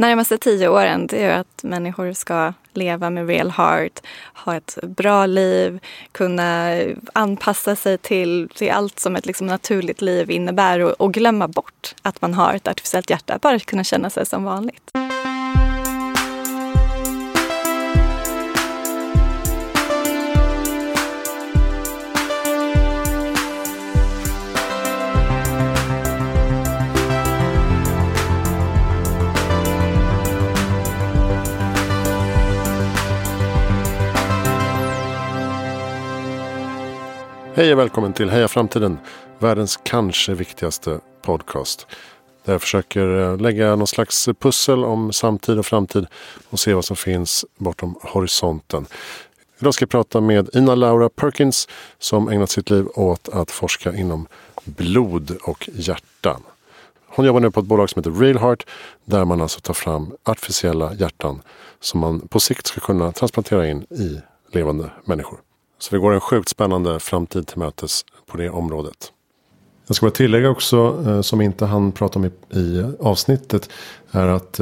närmaste 10 åren, det är att människor ska leva med Real Heart, ha ett bra liv, kunna anpassa sig till allt som ett liksom naturligt liv innebär och glömma bort att man har ett artificiellt hjärta, bara kunna känna sig som vanligt. Hej och välkommen till Heja framtiden, världens kanske viktigaste podcast. Där jag försöker lägga någon slags pussel om samtid och framtid och se vad som finns bortom horisonten. Idag ska jag prata med Ina Laura Perkins som ägnat sitt liv åt att forska inom blod och hjärtan. Hon jobbar nu på ett bolag som heter Real Heart där man alltså tar fram artificiella hjärtan som man på sikt ska kunna transplantera in i levande människor. Så vi går en sjukt spännande framtid till mötes på det området. Jag ska bara tillägga också, som inte hann prata om i avsnittet, är att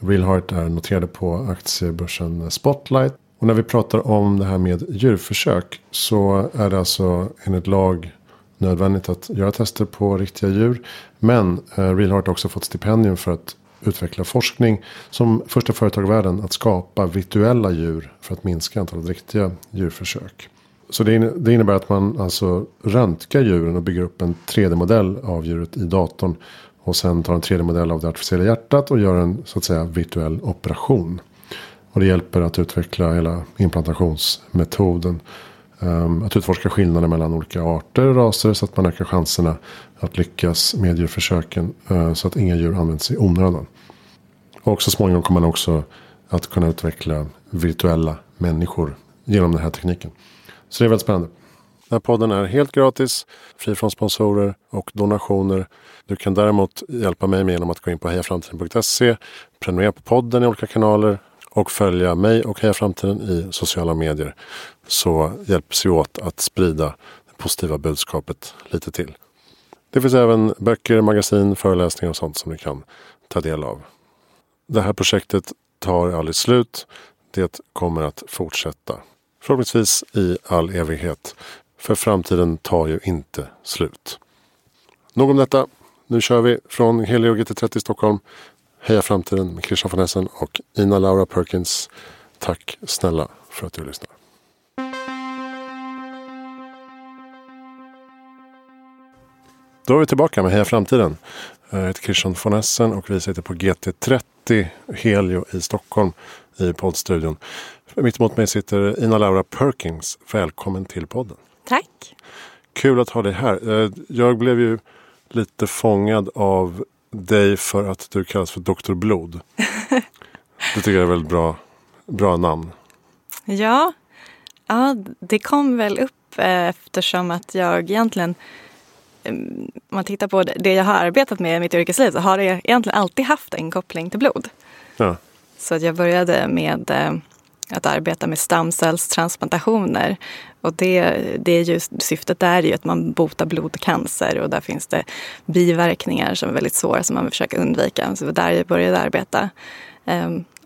Real Heart är noterade på aktiebörsen Spotlight. Och när vi pratar om det här med djurförsök så är det alltså enligt lag nödvändigt att göra tester på riktiga djur. Men Real Heart har också fått stipendium för att utveckla forskning som första företag i världen att skapa virtuella djur för att minska antalet riktiga djurförsök. Så det innebär att man alltså röntgar djuren och bygger upp en 3D-modell av djuret i datorn och sen tar en 3D-modell av det artificiella hjärtat och gör en så att säga virtuell operation. Och det hjälper att utveckla hela implantationsmetoden, att utforska skillnader mellan olika arter och raser så att man ökar chanserna att lyckas med djurförsöken så att inga djur används i onödan. Och så småningom kommer man också att kunna utveckla virtuella människor genom den här tekniken. Så det är väldigt spännande. Den här podden är helt gratis, fri från sponsorer och donationer. Du kan däremot hjälpa mig med genom att gå in på hejaframtiden.se, prenumerera på podden i olika kanaler och följa mig och Heja framtiden i sociala medier. Så hjälps vi åt att sprida det positiva budskapet lite till. Det finns även böcker, magasin, föreläsningar och sånt som ni kan ta del av. Det här projektet tar aldrig slut. Det kommer att fortsätta. Förhoppningsvis i all evighet. För framtiden tar ju inte slut. Nog om detta. Nu kör vi från Helio GT30 i Stockholm. Heja framtiden med Christian von Essen och Ina Laura Perkins. Tack snälla för att du lyssnar. Då är vi tillbaka med Heja framtiden. Jag heter Christian von Essen och vi sitter på GT30 Helio i Stockholm i poddstudion. Mitt emot mig sitter Ina Laura Perkins. Välkommen till podden. Tack. Kul att ha dig här. Jag blev ju lite fångad av dig för att du kallas för Dr. Blod. Det tycker jag är väldigt bra namn. Ja, det kom väl upp eftersom att jag egentligen, om man tittar på det jag har arbetat med i mitt yrkesliv, så har jag egentligen alltid haft en koppling till blod. Ja. Så jag började med att arbeta med stamcellstransplantationer. Och det är ju, syftet där är ju att man botar blodcancer och där finns det biverkningar som är väldigt svåra som man vill försöka undvika. Så det var där jag började arbeta.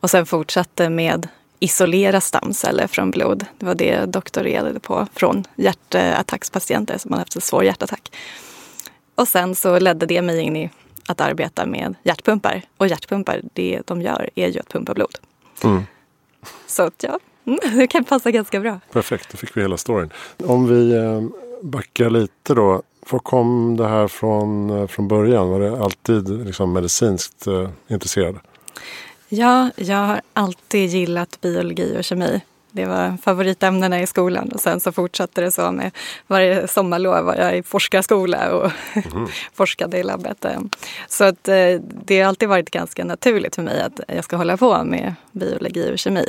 Och sen fortsatte med isolera stamceller från blod. Det var det jag doktorerade på från hjärtattackspatienter som har haft en svår hjärtattack. Och sen så ledde det mig in i att arbeta med hjärtpumpar. Och hjärtpumpar, det de gör är ju att pumpa blod. Mm. Så ja, det kan passa ganska bra. Perfekt, då fick vi hela storyn. Om vi backar lite då. Var kom det här från början? Var det alltid liksom medicinskt intresserad? Ja, jag har alltid gillat biologi och kemi. Det var favoritämnena i skolan och sen så fortsatte det så med varje sommarlov var jag i forskarskola och forskade i labbet. Så att det har alltid varit ganska naturligt för mig att jag ska hålla på med biologi och kemi.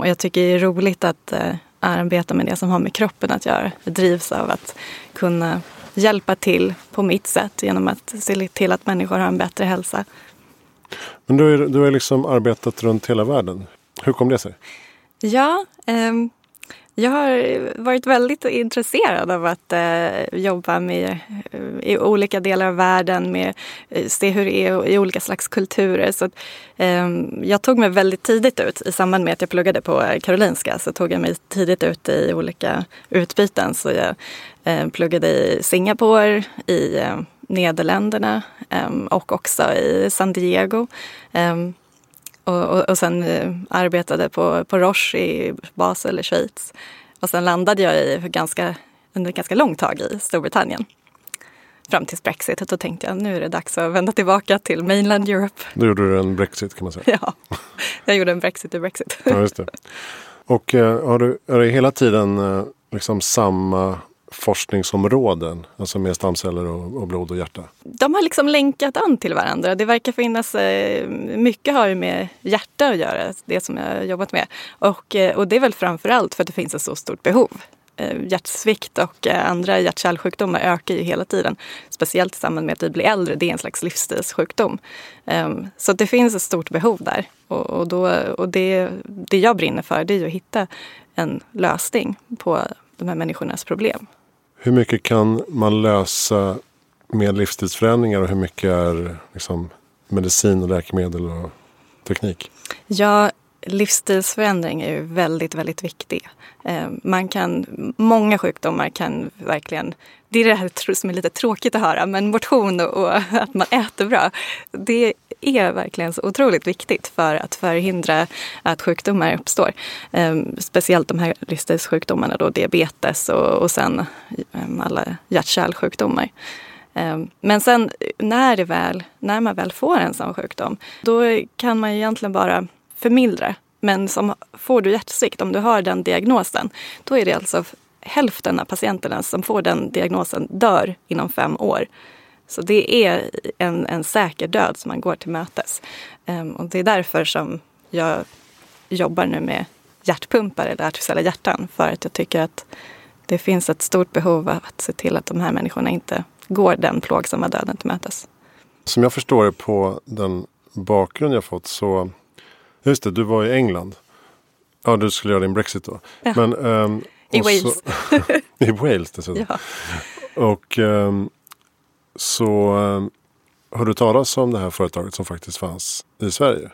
Och jag tycker det är roligt att arbeta med det som har med kroppen att göra. Jag drivs av att kunna hjälpa till på mitt sätt genom att se till att människor har en bättre hälsa. Men du har liksom arbetat runt hela världen. Hur kom det sig? Ja, Jag har varit väldigt intresserad av att jobba med, i olika delar av världen, med se hur det är i olika slags kulturer. Så att, jag tog mig väldigt tidigt ut, i samband med att jag pluggade på Karolinska, så tog jag mig tidigt ut i olika utbyten. Så jag pluggade i Singapore, i Nederländerna och också i San Diego. Och sen arbetade på Roche i Basel i Schweiz. Och sen landade jag under ganska lång tag i Storbritannien. Fram till Brexit, och då tänkte jag, nu är det dags att vända tillbaka till mainland Europe. Då gjorde du en Brexit, kan man säga. Ja, jag gjorde en Brexit i Brexit. Ja, just det. Och har du hela tiden liksom samma forskningsområden, alltså med stamceller och blod och hjärta? De har liksom länkat an till varandra. Det verkar finnas, mycket har ju med hjärta att göra, det som jag har jobbat med. Och det är väl framförallt för att det finns ett så stort behov. Hjärtsvikt och andra hjärt-kärlsjukdomar ökar ju hela tiden. Speciellt i samband med att vi blir äldre, det är en slags livsstilssjukdom. Så det finns ett stort behov där. Och det jag brinner för, det är ju att hitta en lösning på de här människornas problem. Hur mycket kan man lösa med livsstilsförändringar, och hur mycket är liksom medicin och läkemedel och teknik? Ja, livsstilsförändring är ju väldigt, väldigt viktig. Många sjukdomar kan verkligen, det är det här som är lite tråkigt att höra, men motion och att man äter bra, det är verkligen så otroligt viktigt för att förhindra att sjukdomar uppstår. Speciellt de här livsstilssjukdomarna då, diabetes och sen alla hjärt-kärlsjukdomar. Men sen när man väl får en sån sjukdom, då kan man egentligen bara förmildra. Men får du hjärtsvikt, om du har den diagnosen, då är det alltså hälften av patienterna som får den diagnosen dör inom 5 år. Så det är en säker död som man går till mötes. Och det är därför som jag jobbar nu med hjärtpumpar eller artificiella hjärtan. För att jag tycker att det finns ett stort behov av att se till att de här människorna inte går den plågsamma döden till mötes. Som jag förstår det på den bakgrund jag fått, så... Just det, du var i England. Ja, du skulle göra din Brexit då. Ja. Men, i Wales. I Wales dessutom. Ja. Och... Så har du talat om det här företaget som faktiskt fanns i Sverige?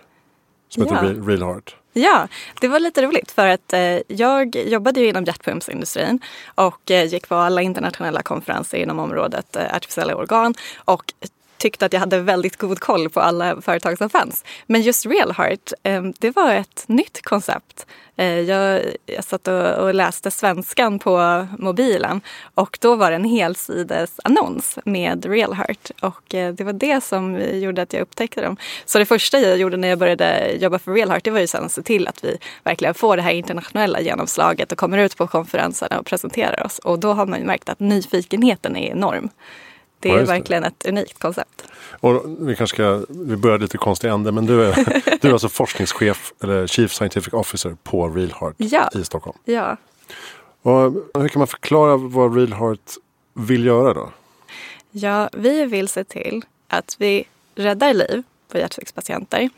Som heter Real Heart. Ja, det var lite roligt för att jag jobbade ju inom hjärtpumpsindustrin och gick på alla internationella konferenser inom området artificiella organ och tyckte att jag hade väldigt god koll på alla företag som fanns. Men just Real Heart, det var ett nytt koncept. Jag satt och läste svenskan på mobilen och då var det en helsides annons med Real Heart. Och det var det som gjorde att jag upptäckte dem. Så det första jag gjorde när jag började jobba för Real Heart, det var ju sen att se till att vi verkligen får det här internationella genomslaget och kommer ut på konferenserna och presenterar oss. Och då har man ju märkt att nyfikenheten är enorm. Det är verkligen ett unikt koncept. Och vi börjar lite konstigt ända, men du är alltså forskningschef eller Chief Scientific Officer på Real Heart i Stockholm. Ja. Och hur kan man förklara vad Real Heart vill göra då? Ja, vi vill se till att vi räddar liv på hjärtsviktspatienter.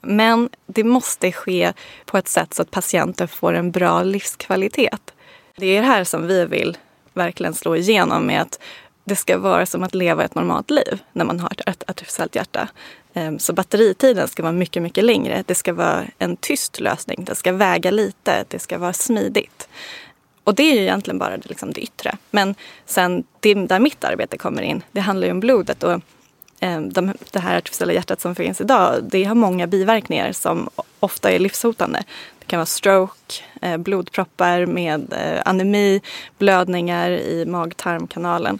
Men det måste ske på ett sätt så att patienter får en bra livskvalitet. Det är det här som vi vill verkligen slå igenom med att det ska vara som att leva ett normalt liv när man har ett artificiellt hjärta. Så batteritiden ska vara mycket, mycket längre. Det ska vara en tyst lösning. Det ska väga lite. Det ska vara smidigt. Och det är ju egentligen bara liksom det yttre. Men sen där mitt arbete kommer in, det handlar ju om blodet. Och det här artificiella hjärtat som finns idag, det har många biverkningar som ofta är livshotande. Det kan vara stroke, blodproppar med anemi, blödningar i mag-tarmkanalen.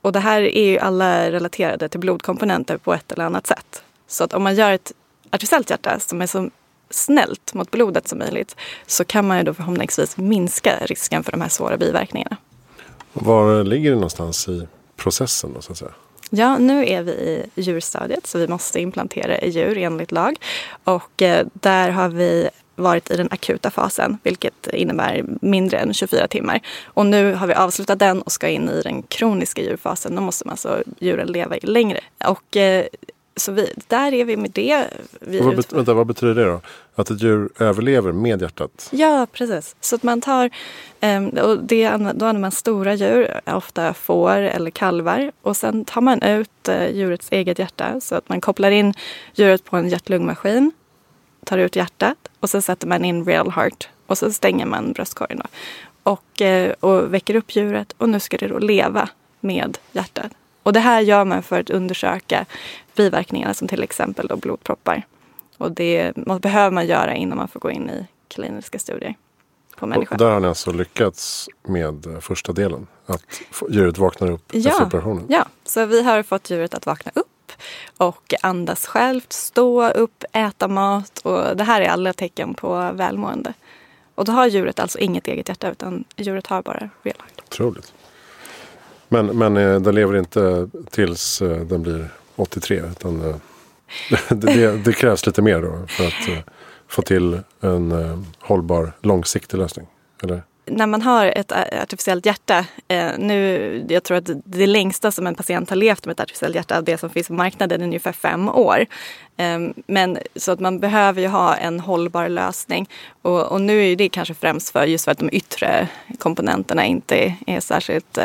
Och det här är ju alla relaterade till blodkomponenter på ett eller annat sätt. Så att om man gör ett artificiellt hjärta som är så snällt mot blodet som möjligt, så kan man ju då förhoppningsvis minska risken för de här svåra biverkningarna. Var ligger det någonstans i processen då, så att säga? Ja, nu är vi i djurstadiet, så vi måste implantera i djur enligt lag. Och där har vi varit i den akuta fasen, vilket innebär mindre än 24 timmar. Och nu har vi avslutat den och ska in i den kroniska djurfasen. Då måste man så djuren leva längre. Och Så vi, där är vi med det. Vad betyder det då? Att ett djur överlever med hjärtat? Ja, precis. Så att man tar, och då använder man stora djur, ofta får eller kalvar. Och sen tar man ut djurets eget hjärta så att man kopplar in djuret på en hjärt-lungmaskin. Tar ut hjärtat och sen sätter man in Real Heart. Och så stänger man bröstkorgen då. Och väcker upp djuret och nu ska det då leva med hjärtat. Och det här gör man för att undersöka biverkningarna som till exempel då blodproppar. Och det behöver man göra innan man får gå in i kliniska studier på människor. Och där har ni alltså lyckats med första delen, att djuret vaknar upp efter operationen? Ja, så vi har fått djuret att vakna upp och andas självt, stå upp, äta mat. Och det här är alla tecken på välmående. Och då har djuret alltså inget eget hjärta utan djuret har bara Real Heart. Otroligt. Men den lever inte tills den blir 83 utan det krävs lite mer då för att få till en hållbar långsiktig lösning, eller? När man har ett artificiellt hjärta, jag tror att det längsta som en patient har levt med ett artificiellt hjärta av det som finns på marknaden är ungefär 5 år. Men så att man behöver ju ha en hållbar lösning. Och nu är det kanske främst för att de yttre komponenterna inte är särskilt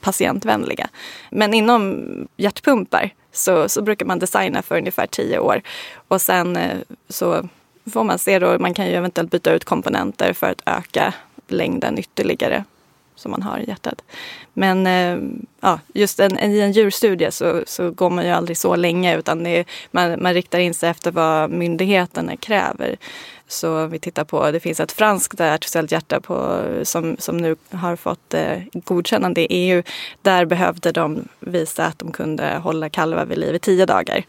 patientvänliga. Men inom hjärtpumpar så brukar man designa för ungefär 10 år. Och sen så får man se då, man kan ju eventuellt byta ut komponenter för att öka längden ytterligare som man har i hjärtat. Men just i en djurstudie så går man ju aldrig så länge utan man riktar in sig efter vad myndigheterna kräver. Så vi tittar på, det finns ett franskt artificiellt hjärta som nu har fått godkännande i EU. Där behövde de visa att de kunde hålla kalvar vid liv i 10 dagar.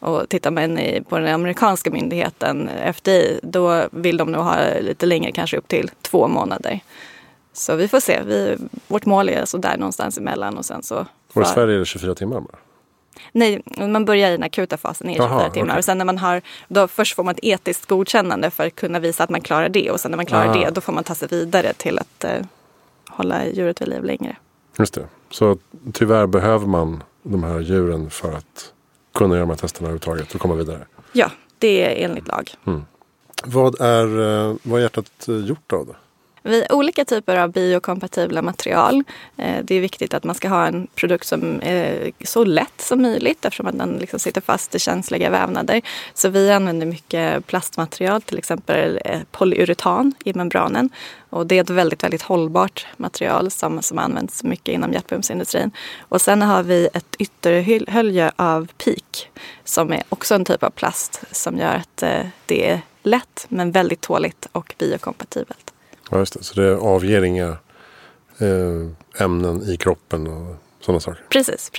Och tittar man på den amerikanska myndigheten FDA, då vill de nog ha lite längre, kanske upp till 2 månader. Så vi får se. Vårt mål är så där någonstans emellan. Och sen så och i Sverige är det 24 timmar bara? Nej, man börjar i den akuta fasen i 24 timmar. Okay. Och sen när man då först får man ett etiskt godkännande för att kunna visa att man klarar det. Och sen när man klarar det, då får man ta sig vidare till att hålla djuret vid liv längre. Just det. Så tyvärr behöver man de här djuren för att kunna göra de här testerna överhuvudtaget och komma vidare. Ja, det är enligt lag. Mm. Vad är hjärtat gjort av då? Vi har olika typer av biokompatibla material. Det är viktigt att man ska ha en produkt som är så lätt som möjligt eftersom att den liksom sitter fast i känsliga vävnader. Så vi använder mycket plastmaterial, till exempel polyuretan i membranen. Och det är ett väldigt, väldigt hållbart material som används mycket inom hjärtpumpsindustrin. Och sen har vi ett ytterhölje av PEEK som är också en typ av plast som gör att det är lätt men väldigt tåligt och biokompatibelt. Ja, just det. Så det avger inga ämnen i kroppen och sådana saker. Precis.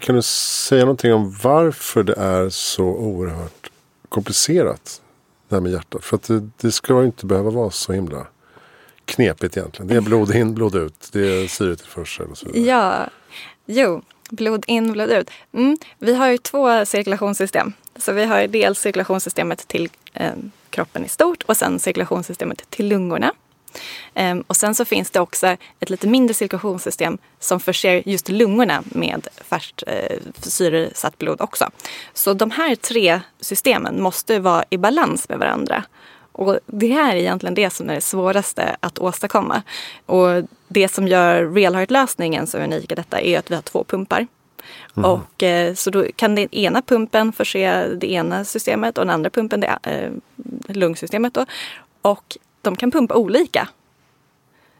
Kan du säga någonting om varför det är så oerhört komplicerat det här med hjärtat? För att det ska ju inte behöva vara så himla knepigt egentligen. Det är blod in, blod ut. Det är syretillförsel och så vidare. Ja, blod in, blod ut. Vi har ju 2 cirkulationssystem. Så vi har dels cirkulationssystemet till kroppen i stort och sen cirkulationssystemet till lungorna. Och sen så finns det också ett lite mindre cirkulationssystem som förser just lungorna med färskt syresatt blod också. Så de här 3 systemen måste vara i balans med varandra. Och det här är egentligen det som är det svåraste att åstadkomma. Och det som gör Real Heart-lösningen så unika detta är att vi har 2 pumpar. Mm. Och så då kan den ena pumpen förse det ena systemet och den andra pumpen det lungsystemet då. Och de kan pumpa olika.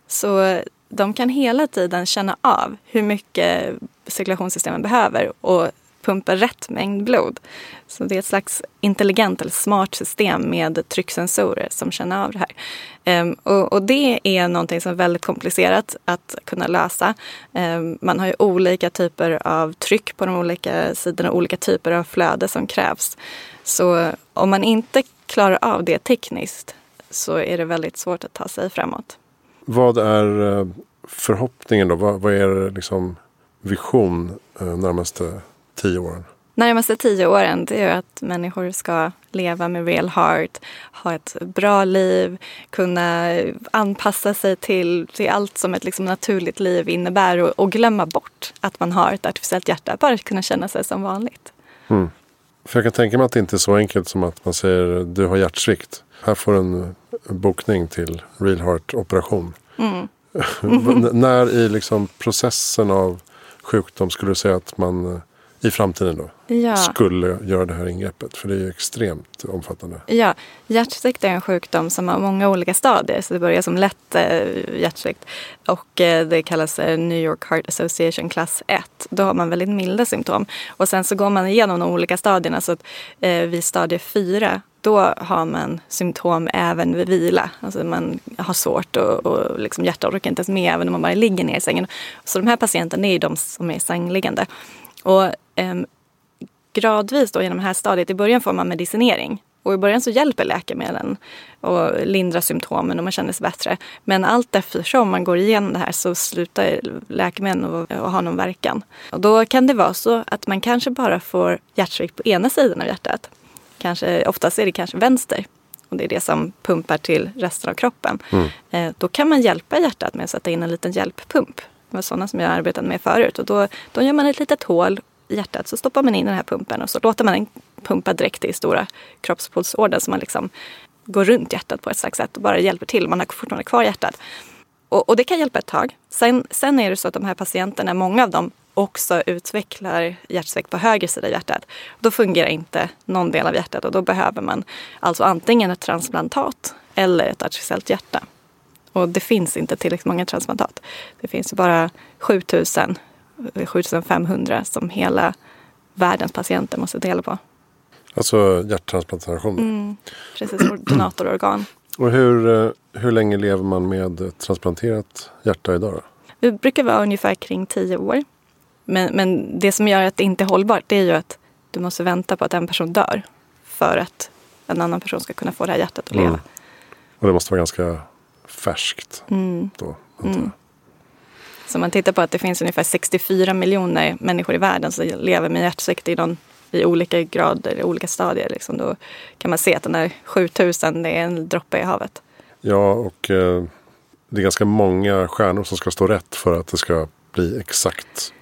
Så de kan hela tiden känna av hur mycket cirkulationssystemen behöver och pumpa rätt mängd blod. Så det är ett slags intelligent eller smart system med trycksensorer som känner av det här. Och det är någonting som är väldigt komplicerat att kunna lösa. Man har ju olika typer av tryck på de olika sidorna och olika typer av flöde som krävs. Så om man inte klarar av det tekniskt så är det väldigt svårt att ta sig framåt. Vad är förhoppningen då? Vad är liksom vision närmaste 10 åren? Närmaste 10 åren, det är att människor ska leva med Real Heart, ha ett bra liv, kunna anpassa sig till allt som ett liksom naturligt liv innebär och glömma bort att man har ett artificiellt hjärta, bara kunna känna sig som vanligt. Mm. För jag kan tänka mig att det inte är så enkelt som att man säger du har hjärtsvikt. Här får du en bokning till Real Heart operation. Mm. När i liksom processen av sjukdom skulle du säga att man i framtiden då skulle göra det här ingreppet? För det är ju extremt omfattande. Ja, hjärtsvikt är en sjukdom som har många olika stadier. Så det börjar som lätt hjärtsvikt. Och det kallas New York Heart Association klass 1. Då har man väldigt milda symptom. Och sen så går man igenom de olika stadierna. Så att vid stadie 4, då har man symptom även vid vila. Alltså man har svårt och liksom hjärtat orkar inte ens med även om man bara ligger ner i sängen. Så de här patienterna är ju de som är sängliggande. Och gradvis då genom det här stadiet, i början får man medicinering. Och i början så hjälper läkemedlen och lindrar symptomen och man känner sig bättre. Men allt eftersom man går igenom det här så slutar läkemedlen och ha någon verkan. Och då kan det vara så att man kanske bara får hjärtsvikt på ena sidan av hjärtat. Kanske, oftast är det kanske vänster. Och det är det som pumpar till resten av kroppen. Mm. Då kan man hjälpa hjärtat med att sätta in en liten hjälppump. Det var sådana som jag arbetade med förut. Och då gör man ett litet hål i hjärtat. Så stoppar man in den här pumpen. Och så låter man den pumpa direkt i stora kroppspulsådern. Så man liksom går runt hjärtat på ett slags sätt. Och bara hjälper till. Man har fortfarande kvar hjärtat. Och det kan hjälpa ett tag. Sen är det så att de här patienterna, många av dem, också utvecklar hjärtsvikt på höger sida av hjärtat. Då fungerar inte någon del av hjärtat. Och då behöver man alltså antingen ett transplantat. Eller ett artificiellt hjärta. Och det finns inte tillräckligt många transplantat. Det finns ju bara 7,500 som hela världens patienter måste dela på. Alltså hjärttransplantation? Mm, precis, donatororgan. Och hur länge lever man med transplanterat hjärta idag då? Vi brukar vara ungefär kring 10 år. Men det som gör att det inte är hållbart, det är ju att du måste vänta på att en person dör. För att en annan person ska kunna få det här hjärtat att leva. Och det måste vara ganska färskt då. Så man tittar på att det finns ungefär 64 miljoner människor i världen som lever med hjärtsvikt i olika grader, olika stadier. Liksom. Då kan man se att den där 7000, det är en droppe i havet. Ja, och det är ganska många stjärnor som ska stå rätt för att det ska bli exakt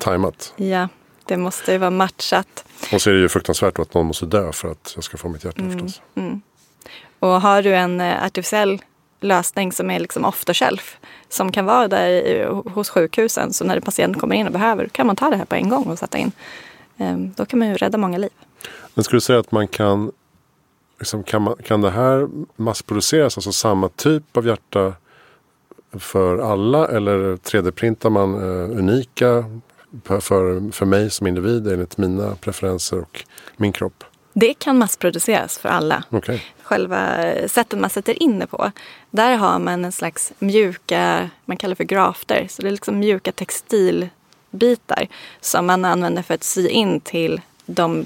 tajmat. Ja, det måste ju vara matchat. Och så är det ju fruktansvärt att någon måste dö för att jag ska få mitt hjärta förstås. Mm. Och har du en artificiell lösning som är liksom off the shelf, som kan vara där hos sjukhusen, så när patienten kommer in och behöver, kan man ta det här på en gång och sätta in. Då kan man ju rädda många liv. Men skulle du säga att man kan det här massproduceras, alltså samma typ av hjärta för alla, eller 3D-printar man unika för mig som individ enligt mina preferenser och min kropp? Det kan massproduceras för alla. Okay. Själva sättet man sätter in det på. Där har man en slags mjuka, man kallar för grafter. Så det är liksom mjuka textilbitar som man använder för att sy in till de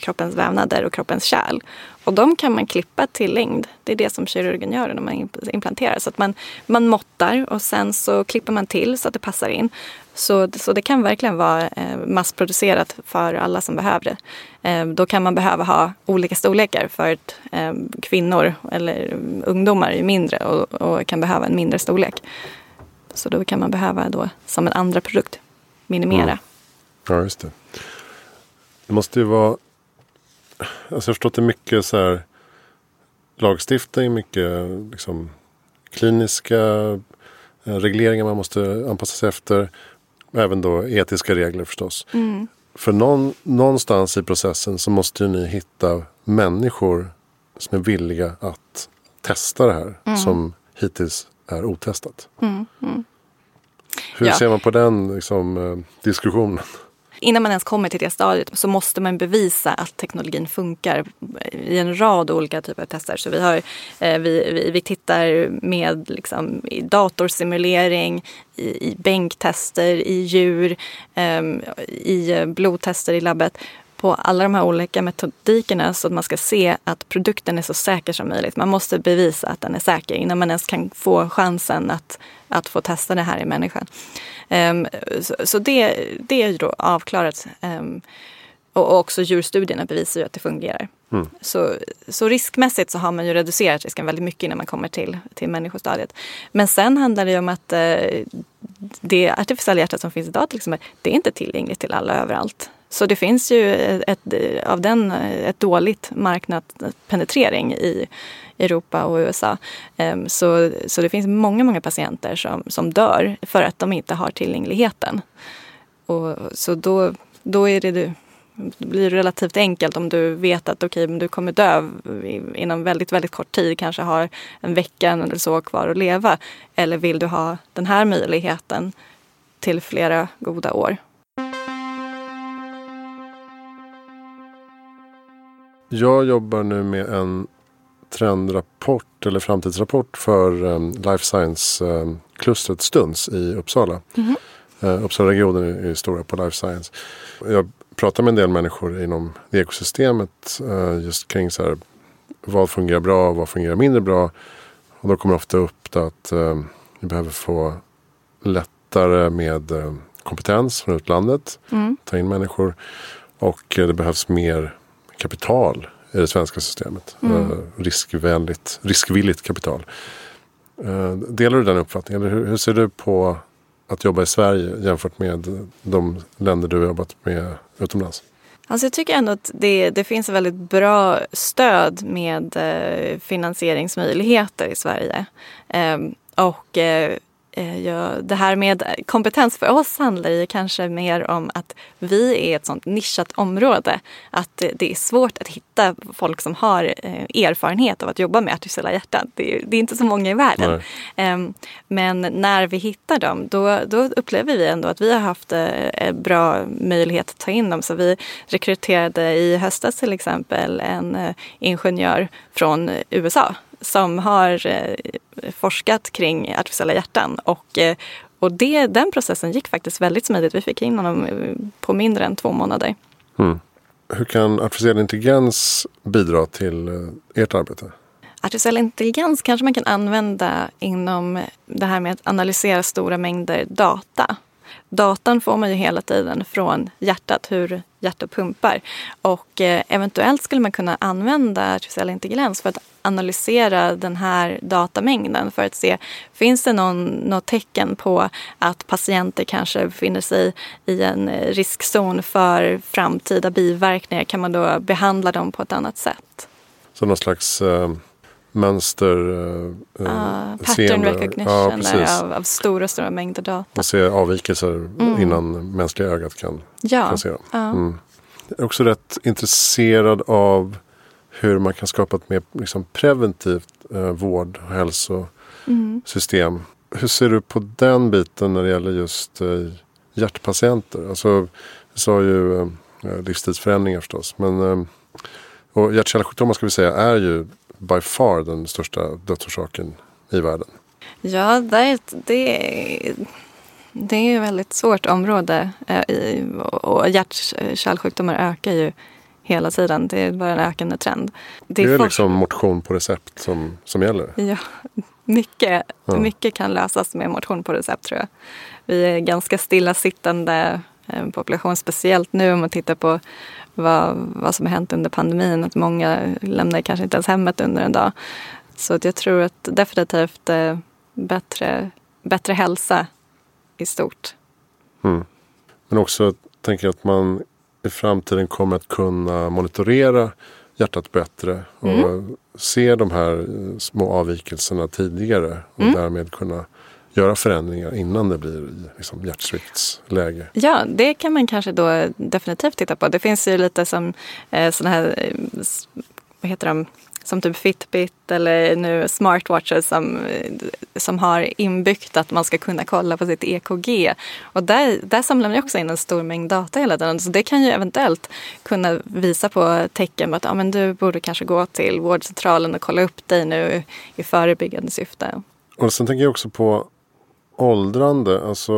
kroppens vävnader och kroppens kärl. Och de kan man klippa till längd. Det är det som kirurgen gör när man implanterar. Så att man måttar och sen så klipper man till så att det passar in. Så det kan verkligen vara massproducerat för alla som behöver det. Då kan man behöva ha olika storlekar för att kvinnor eller ungdomar är mindre och kan behöva en mindre storlek. Så då kan man behöva då som en andra produkt minimera. Mm. Ja, just det. Det måste ju vara, alltså jag förstår att det är mycket så här lagstiftning, mycket liksom kliniska regleringar man måste anpassa sig efter. Även då etiska regler förstås. Mm. För någonstans i processen så måste ju ni hitta människor som är villiga att testa det här som hittills är otestat. Mm. Mm. Hur ser man på den liksom, diskussionen? Innan man ens kommer till det stadiet så måste man bevisa att teknologin funkar i en rad olika typer av tester. Så vi tittar med liksom, i datorsimulering, i bänktester, i djur, i blodtester i labbet. På alla de här olika metodikerna så att man ska se att produkten är så säker som möjligt. Man måste bevisa att den är säker innan man ens kan få chansen att få testa det här i människan. Så det är ju då avklarat. Och också djurstudierna bevisar ju att det fungerar. Mm. Så riskmässigt så har man ju reducerat risken väldigt mycket innan man kommer till människostadiet. Men sen handlar det ju om att det artificiella hjärtat som finns idag till exempel, det är inte tillgängligt till alla överallt. Så det finns ju ett dåligt marknadspenetrering i Europa och USA. Så det finns många patienter som dör för att de inte har tillgängligheten. Och så då är det blir relativt enkelt om du vet att men du kommer dö inom väldigt, väldigt kort tid. Kanske har en vecka eller så kvar att leva. Eller vill du ha den här möjligheten till flera goda år? Jag jobbar nu med en trendrapport eller framtidsrapport för Life Science-klustret Stunds i Uppsala. Mm-hmm. Uppsala-regionen är stora på Life Science. Jag pratar med en del människor inom det ekosystemet just kring så här, vad fungerar bra och vad fungerar mindre bra. Och då kommer ofta upp att vi behöver få lättare med kompetens från utlandet. Mm. Ta in människor. Och det behövs mer kapital i det svenska systemet. Mm. Riskvilligt kapital. Delar du den uppfattningen? Hur ser du på att jobba i Sverige jämfört med de länder du har jobbat med utomlands? Alltså jag tycker ändå att det finns väldigt bra stöd med finansieringsmöjligheter i Sverige. Det här med kompetens för oss handlar ju kanske mer om att vi är ett sånt nischat område. Att det är svårt att hitta folk som har erfarenhet av att jobba med artificiella hjärtan. Det är inte så många i världen. Nej. Men när vi hittar dem, då upplever vi ändå att vi har haft bra möjlighet att ta in dem. Så vi rekryterade i höstas till exempel en ingenjör från USA som har forskat kring artificiella hjärtan. Och den processen gick faktiskt väldigt smidigt. Vi fick in honom på mindre än 2 månader. Mm. Hur kan artificiell intelligens bidra till ert arbete? Artificiell intelligens kanske man kan använda inom det här med att analysera stora mängder data. Datan får man ju hela tiden från hjärtat, hur hjärtat pumpar. Och eventuellt skulle man kunna använda artificiell intelligens för att analysera den här datamängden för att se, finns det något tecken på att patienter kanske befinner sig i en riskzon för framtida biverkningar? Kan man då behandla dem på ett annat sätt? Så någon slags mönster pattern recognition av stora mängder data. Man ser avvikelser innan mänskliga ögat kan se dem. Ja. Mm. Jag är också rätt intresserad av hur man kan skapa ett mer preventivt vård- och hälsosystem. Mm. Hur ser du på den biten när det gäller just hjärtpatienter? Alltså, vi sa ju livsstilsförändringar förstås. Och hjärt-kärlsjukdomar ska vi säga är ju by far den största dödsorsaken i världen. Ja, det är ju ett väldigt svårt område. Och hjärt-kärlsjukdomar ökar ju hela tiden. Det är bara en ökande trend. Det är motion på recept som gäller. Ja, mycket kan lösas med motion på recept tror jag. Vi är ganska stillasittande population, speciellt nu om man tittar på vad som har hänt under pandemin. Att många lämnar kanske inte ens hemmet under en dag. Så att jag tror att definitivt bättre hälsa i stort. Mm. Men också tänker jag att man i framtiden kommer att kunna monitorera hjärtat bättre och se de här små avvikelserna tidigare och därmed kunna göra förändringar innan det blir hjärtsviktsläge. Ja, det kan man kanske då definitivt titta på. Det finns ju lite som sådana här, vad heter de, som typ Fitbit eller nu smartwatches som har inbyggt att man ska kunna kolla på sitt EKG. Och där samlar man också in en stor mängd data hela tiden. Så det kan ju eventuellt kunna visa på tecken på att men du borde kanske gå till vårdcentralen och kolla upp dig nu i förebyggande syfte. Och sen tänker jag också på åldrande. Alltså,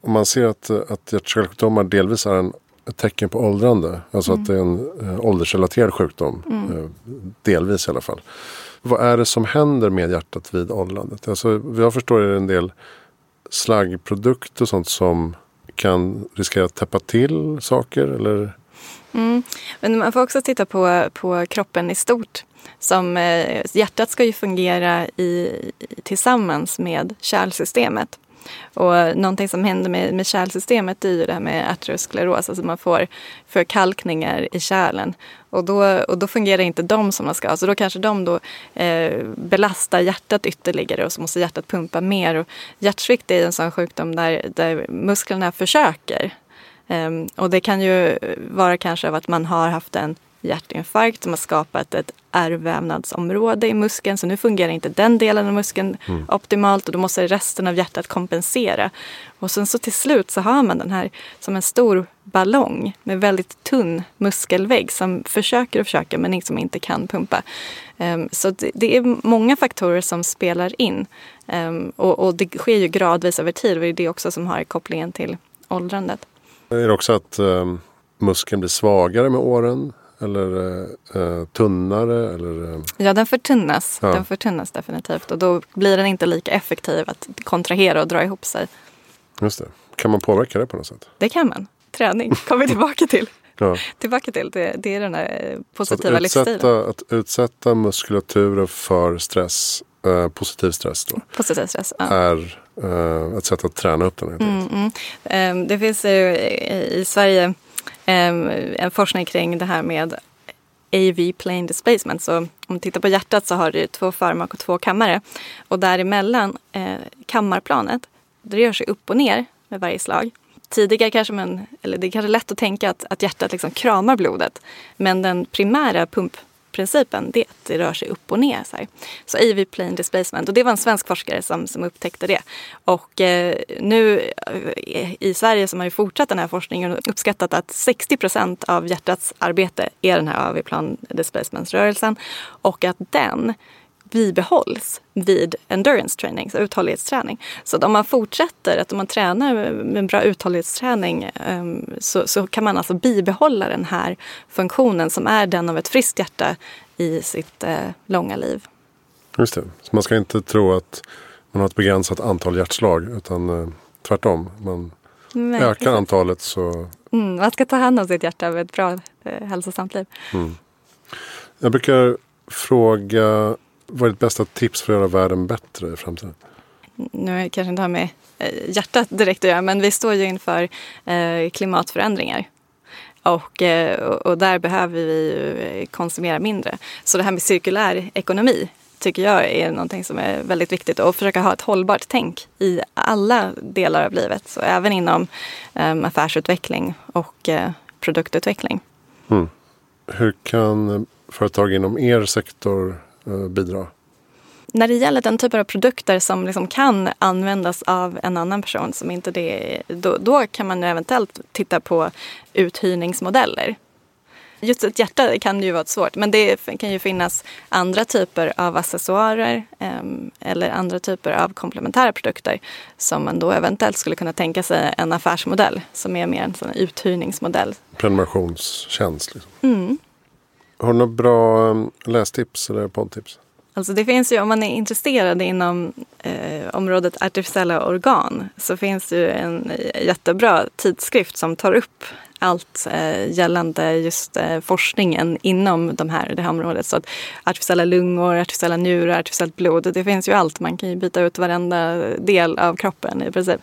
om man ser att hjärt-kärlsjukdomar delvis är ett tecken på åldrande. Alltså att det är en åldersrelaterad sjukdom. Delvis i alla fall. Vad är det som händer med hjärtat vid åldrandet? Alltså, jag förstår det är en del slaggprodukter och sånt som kan riskera att täppa till saker. Eller? Mm. Men man får också titta på kroppen i stort. Som hjärtat ska ju fungera tillsammans med kärlsystemet. Och någonting som händer med kärlsystemet är ju det här med arterioskleros, alltså man får förkalkningar i kärlen. Och då fungerar inte de som de ska. Så då kanske de belastar hjärtat ytterligare och så måste hjärtat pumpa mer. Och hjärtsvikt är en sån sjukdom där musklerna försöker. Och det kan ju vara kanske av att man har haft en hjärtinfarkt som har skapat ett ärrvävnadsområde i muskeln. Så nu fungerar inte den delen av muskeln optimalt och då måste resten av hjärtat kompensera. Och sen så till slut så har man den här som en stor ballong med väldigt tunn muskelvägg som försöker men liksom inte kan pumpa. Så det är många faktorer som spelar in och det sker ju gradvis över tid och det är det också som har kopplingen till åldrandet. Är det också att muskeln blir svagare med åren? Eller tunnare? Eller, Ja, den förtunnas. Ja. Den förtunnas definitivt. Och då blir den inte lika effektiv att kontrahera och dra ihop sig. Just det. Kan man påverka det på något sätt? Det kan man. Träning kommer tillbaka till. Ja. Tillbaka till. Det är den här positiva livsstilen. Att utsätta muskulaturen för stress, positiv stress då. Positiv stress, ja. Är ett sätt att träna upp den. Det finns i Sverige en forskning kring det här med AV plane displacement. Så om man tittar på hjärtat så har det 2 förmak och 2 kammare. Och däremellan kammarplanet rör sig upp och ner med varje slag. Tidigare kanske det är kanske lätt att tänka att hjärtat liksom kramar blodet. Men den primära pumpprincipen det är att det rör sig upp och ner. Så AV plane displacement. Och det var en svensk forskare som upptäckte det. Och nu i Sverige som har ju fortsatt den här forskningen och uppskattat att 60% av hjärtats arbete är den här AV plane displacement-rörelsen. Och att den bibehålls vid endurance training, så uthållighetsträning. Så att om man fortsätter, att om man tränar med en bra uthållighetsträning så kan man alltså bibehålla den här funktionen som är den av ett friskt hjärta i sitt långa liv. Just det. Så man ska inte tro att man har ett begränsat antal hjärtslag utan tvärtom. Man ökar antalet så... man ska ta hand om sitt hjärta med ett bra hälsosamt liv. Jag brukar fråga... Vad är ditt bästa tips för att göra världen bättre i framtiden? Nu kanske inte har med hjärtat direkt att göra, men vi står ju inför klimatförändringar. Och där behöver vi konsumera mindre. Så det här med cirkulär ekonomi tycker jag är någonting som är väldigt viktigt. Och försöka ha ett hållbart tänk i alla delar av livet. Så även inom affärsutveckling och produktutveckling. Hur kan företag inom er sektor bidra? När det gäller den typen av produkter som liksom kan användas av en annan person som inte det, då kan man eventuellt titta på uthyrningsmodeller. Just ett hjärta kan ju vara svårt, men det kan ju finnas andra typer av accessoarer eller andra typer av komplementära produkter som man då eventuellt skulle kunna tänka sig en affärsmodell som är mer en sån uthyrningsmodell. Prenumerationstjänst liksom. Har du några bra lästips eller poddtips? Alltså det finns ju, om man är intresserad inom området artificiella organ så finns ju en jättebra tidskrift som tar upp allt gällande just forskningen inom det här området. Så att artificiella lungor, artificiella njurar, artificiellt blod, det finns ju allt. Man kan ju byta ut varenda del av kroppen i princip.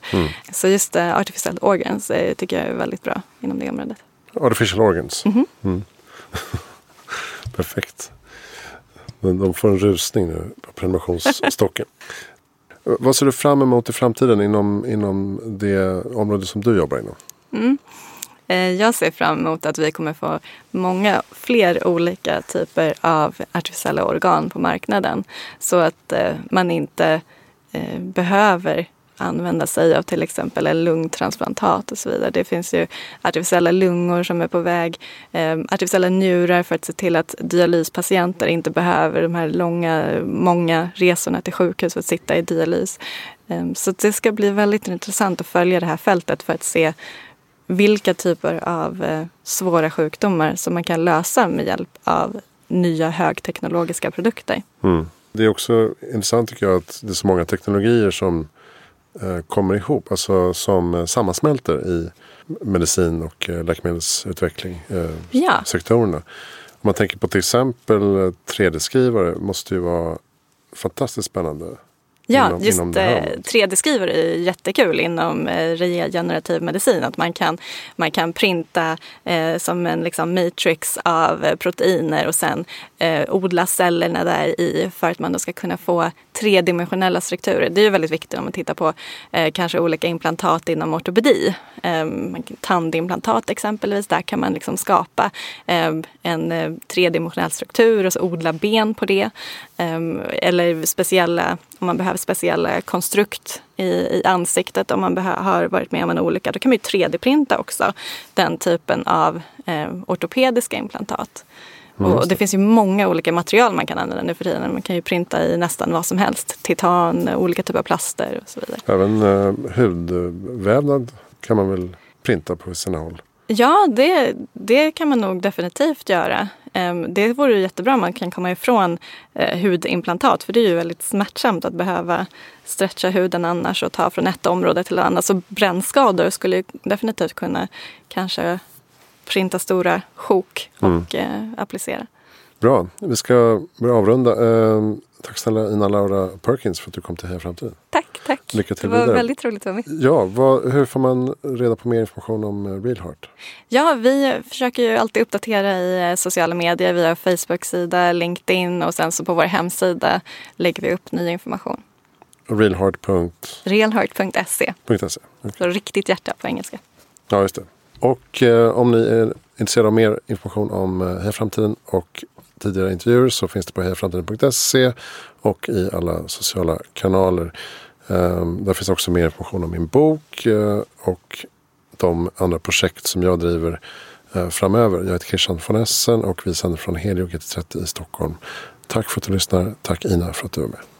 Så just artificial organs tycker jag är väldigt bra inom det området. Artificial organs? Perfekt. Men de får en rusning nu på prenumerationsstocken. Vad ser du fram emot i framtiden inom det område som du jobbar inom? Jag ser fram emot att vi kommer få många fler olika typer av artificiella organ på marknaden. Så att man inte behöver använda sig av till exempel en lungtransplantat och så vidare. Det finns ju artificiella lungor som är på väg, artificiella njurar för att se till att dialyspatienter inte behöver de här många resorna till sjukhus för att sitta i dialys. Så det ska bli väldigt intressant att följa det här fältet för att se vilka typer av svåra sjukdomar som man kan lösa med hjälp av nya högteknologiska produkter. Det är också intressant tycker jag att det är så många teknologier som kommer ihop, alltså som sammansmälter i medicin och läkemedelsutveckling sektorerna. Om man tänker på till exempel 3D-skrivare måste ju vara fantastiskt spännande. Ja, inom, just inom 3D-skrivare är jättekul inom regenerativ medicin. Att man kan printa som en liksom matrix av proteiner och sen odla cellerna där i för att man då ska kunna få tredimensionella strukturer. Det är ju väldigt viktigt om man tittar på kanske olika implantat inom ortopedi. Tandimplantat exempelvis, där kan man liksom skapa en tredimensionell struktur och så odla ben på det. Eller speciella, om man behöver speciella konstrukt i ansiktet, om man har varit med om en olycka, då kan man ju 3D-printa också den typen av ortopediska implantat. Och det finns ju många olika material man kan använda nu för tiden. Man kan ju printa i nästan vad som helst. Titan, olika typer av plaster och så vidare. Även hudvävnad kan man väl printa på sina håll? Ja, det kan man nog definitivt göra. Det vore ju jättebra om man kan komma ifrån hudimplantat. För det är ju väldigt smärtsamt att behöva stretcha huden annars och ta från ett område till ett annat. Så brännskador skulle ju definitivt kunna kanske printa stora sjok och applicera. Bra, vi ska börja avrunda. Tack snälla Ina Laura Perkins för att du kom till Heja Framtiden. Tack. Lycka till. Det var väldigt roligt att vara med. Ja, hur får man reda på mer information om Real Heart? Ja, vi försöker ju alltid uppdatera i sociala medier. Vi har Facebook-sida, LinkedIn och sen så på vår hemsida lägger vi upp ny information. Realheart.se. Okay. Så riktigt hjärta på engelska. Ja, just det. Och om ni är intresserade av mer information om Heja Framtiden och tidigare intervjuer så finns det på hejaframtiden.se och i alla sociala kanaler. Där finns också mer information om min bok och de andra projekt som jag driver framöver. Jag heter Christian von Essen och vi sänder från Helio GT30 i Stockholm. Tack för att du lyssnar. Tack Ina för att du är med.